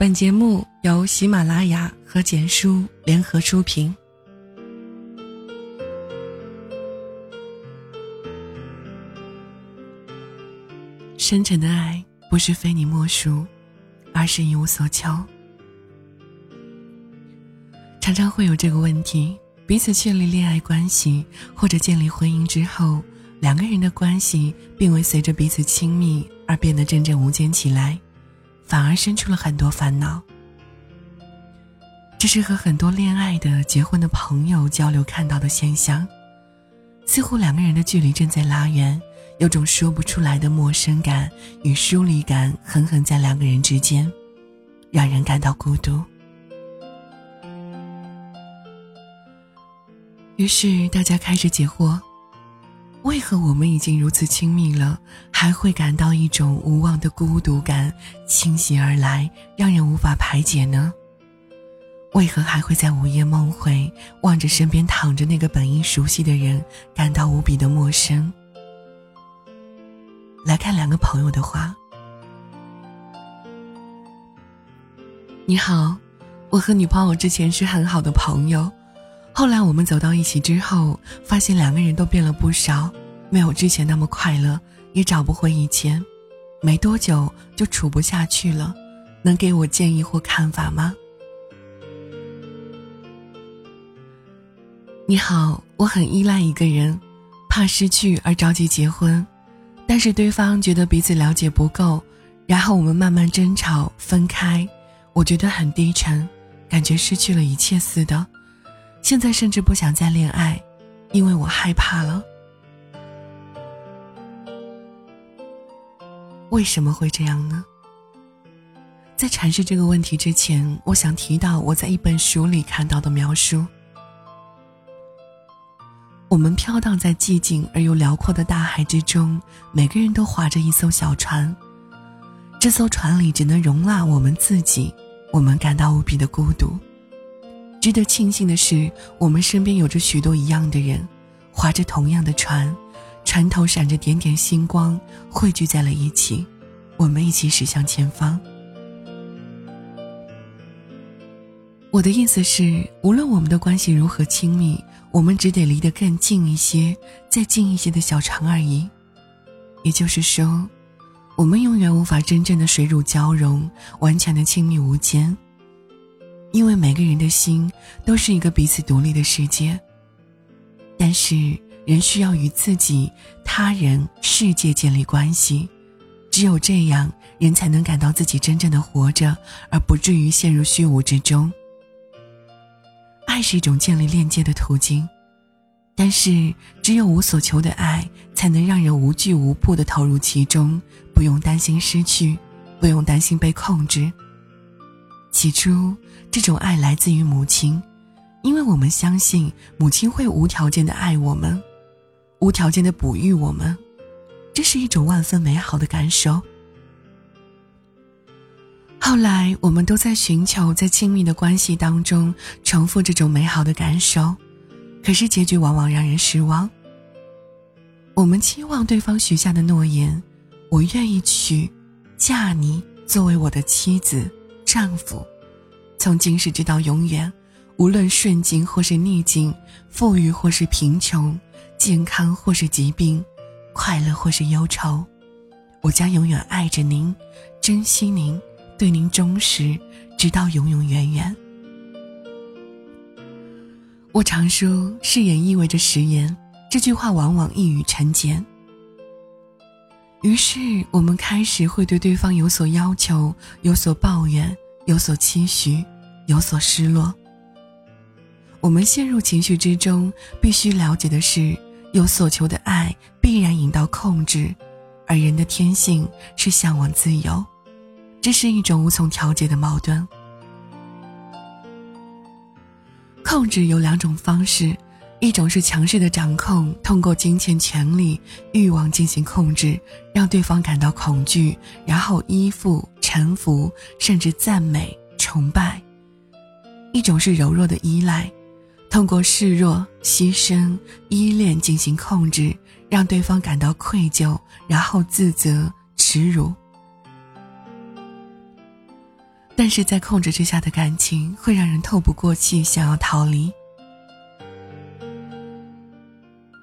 本节目由喜马拉雅和简书联合出品。深沉的爱不是非你莫属，而是一无所求。常常会有这个问题，彼此确立恋爱关系或者建立婚姻之后，两个人的关系并未随着彼此亲密而变得真正无间起来，反而生出了很多烦恼。这是和很多恋爱的结婚的朋友交流看到的现象，似乎两个人的距离正在拉远，有种说不出来的陌生感与疏离感狠狠在两个人之间，让人感到孤独。于是大家开始解惑，为何我们已经如此亲密了，还会感到一种无望的孤独感侵袭而来，让人无法排解呢？为何还会在午夜梦回，望着身边躺着那个本应熟悉的人，感到无比的陌生？来看两个朋友的话。你好，我和女朋友之前是很好的朋友，后来我们走到一起之后，发现两个人都变了不少，没有之前那么快乐，也找不回以前，没多久就处不下去了，能给我建议或看法吗？你好，我很依赖一个人，怕失去而着急结婚，但是对方觉得彼此了解不够，然后我们慢慢争吵分开，我觉得很低沉，感觉失去了一切似的，现在甚至不想再恋爱，因为我害怕了。为什么会这样呢？在阐释这个问题之前，我想提到我在一本书里看到的描述。我们飘荡在寂静而又辽阔的大海之中，每个人都划着一艘小船，这艘船里只能容纳我们自己，我们感到无比的孤独。值得庆幸的是，我们身边有着许多一样的人，划着同样的船，船头闪着点点星光，汇聚在了一起，我们一起驶向前方。我的意思是，无论我们的关系如何亲密，我们只得离得更近一些，再近一些的小船而已。也就是说，我们永远无法真正的水乳交融，完全的亲密无间。因为每个人的心都是一个彼此独立的世界，但是人需要与自己、他人、世界建立关系，只有这样，人才能感到自己真正的活着，而不至于陷入虚无之中。爱是一种建立链接的途径，但是只有无所求的爱，才能让人无惧无怖地投入其中，不用担心失去，不用担心被控制。起初，这种爱来自于母亲，因为我们相信母亲会无条件的爱我们，无条件的哺育我们，这是一种万分美好的感受。后来，我们都在寻求在亲密的关系当中重复这种美好的感受，可是结局往往让人失望。我们期望对方许下的诺言，我愿意娶嫁你作为我的妻子丈夫，从今世直到永远，无论顺境或是逆境，富裕或是贫穷，健康或是疾病，快乐或是忧愁，我将永远爱着您，珍惜您，对您忠实，直到永永远远。我常说，誓言意味着食言，这句话往往一语成谶。于是我们开始会对对方有所要求，有所抱怨，有所期许，有所失落。我们陷入情绪之中，必须了解的是，有所求的爱必然引到控制，而人的天性是向往自由，这是一种无从调节的矛盾。控制有两种方式，一种是强势的掌控，通过金钱、权力、欲望进行控制，让对方感到恐惧，然后依附、臣服，甚至赞美、崇拜。一种是柔弱的依赖，通过示弱、牺牲、依恋进行控制，让对方感到愧疚，然后自责、耻辱。但是在控制之下的感情会让人透不过气，想要逃离。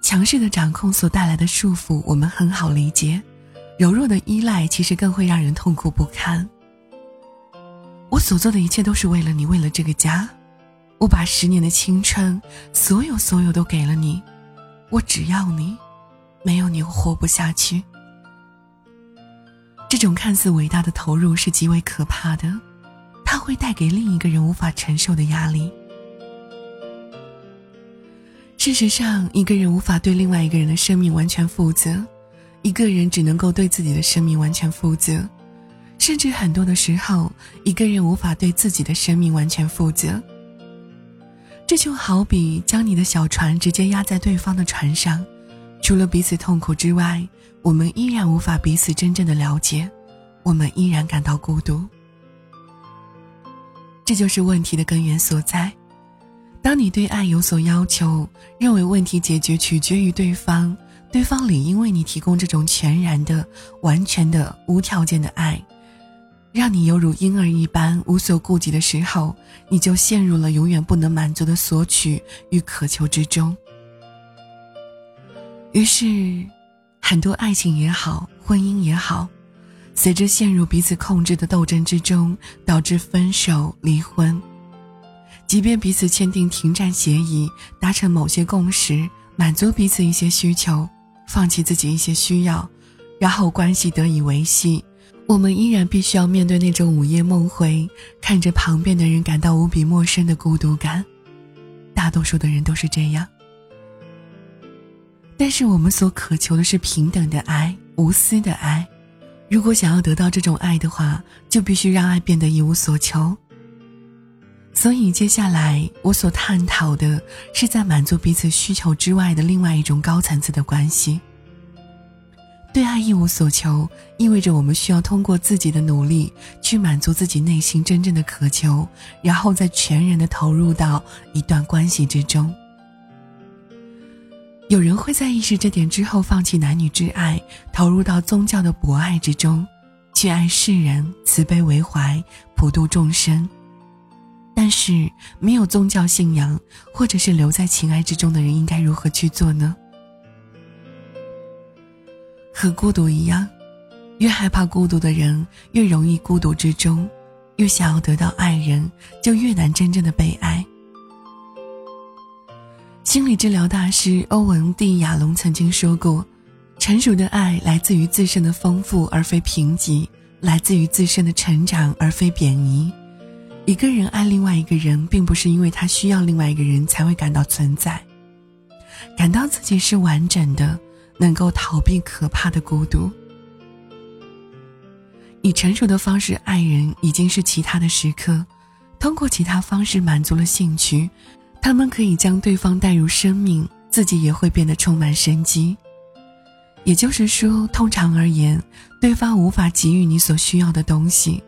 强势的掌控所带来的束缚我们很好理解，柔弱的依赖其实更会让人痛苦不堪。我所做的一切都是为了你，为了这个家，我把10年的青春所有都给了你，我只要你，没有你我活不下去。这种看似伟大的投入是极为可怕的，它会带给另一个人无法承受的压力。事实上，一个人无法对另外一个人的生命完全负责，一个人只能够对自己的生命完全负责，甚至很多的时候，一个人无法对自己的生命完全负责。这就好比将你的小船直接压在对方的船上，除了彼此痛苦之外，我们依然无法彼此真正的了解，我们依然感到孤独。这就是问题的根源所在。当你对爱有所要求，认为问题解决取决于对方，对方理应为你提供这种全然的、完全的、无条件的爱，让你犹如婴儿一般无所顾忌的时候，你就陷入了永远不能满足的索取与渴求之中。于是，很多爱情也好，婚姻也好，随之陷入彼此控制的斗争之中，导致分手、离婚。即便彼此签订停战协议，达成某些共识，满足彼此一些需求，放弃自己一些需要，然后关系得以维系，我们依然必须要面对那种午夜梦回，看着旁边的人感到无比陌生的孤独感。大多数的人都是这样。但是我们所渴求的是平等的爱，无私的爱。如果想要得到这种爱的话，就必须让爱变得一无所求。所以接下来我所探讨的是在满足彼此需求之外的另外一种高层次的关系。对爱一无所求，意味着我们需要通过自己的努力去满足自己内心真正的渴求，然后再全然的投入到一段关系之中。有人会在意识这点之后放弃男女之爱，投入到宗教的博爱之中，去爱世人，慈悲为怀，普度众生。但是没有宗教信仰或者是留在情爱之中的人应该如何去做呢？和孤独一样，越害怕孤独的人越容易孤独之中，越想要得到爱人就越难真正的被爱。心理治疗大师欧文蒂亚龙曾经说过，成熟的爱来自于自身的丰富而非贫瘠，来自于自身的成长而非贬义。一个人爱另外一个人，并不是因为他需要另外一个人才会感到存在，感到自己是完整的，能够逃避可怕的孤独。以成熟的方式爱人已经是其他的时刻，通过其他方式满足了兴趣，他们可以将对方带入生命，自己也会变得充满生机。也就是说，通常而言，对方无法给予你所需要的东西，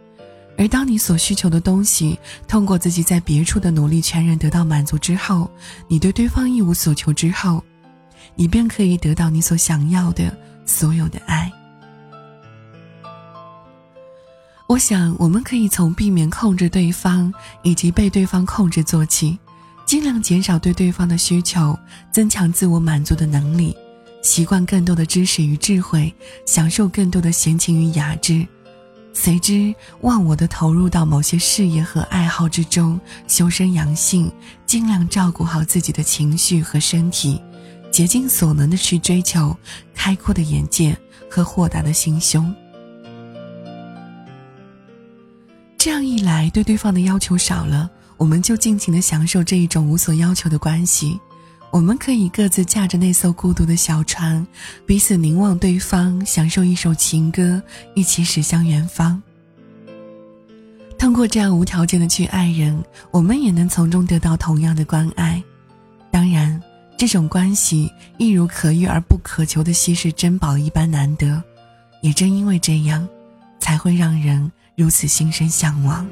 而当你所需求的东西通过自己在别处的努力全然得到满足之后，你对对方一无所求之后，你便可以得到你所想要的所有的爱。我想我们可以从避免控制对方以及被对方控制做起，尽量减少对对方的需求，增强自我满足的能力，习惯更多的知识与智慧，享受更多的闲情与雅致，随之忘我地投入到某些事业和爱好之中，修身养性，尽量照顾好自己的情绪和身体，竭尽所能地去追求开阔的眼界和豁达的心胸。这样一来，对对方的要求少了，我们就尽情地享受这一种无所要求的关系。我们可以各自驾着那艘孤独的小船，彼此凝望对方，享受一首情歌，一起驶向远方。通过这样无条件的去爱人，我们也能从中得到同样的关爱。当然，这种关系一如可遇而不可求的稀世珍宝一般难得，也正因为这样，才会让人如此心生向往。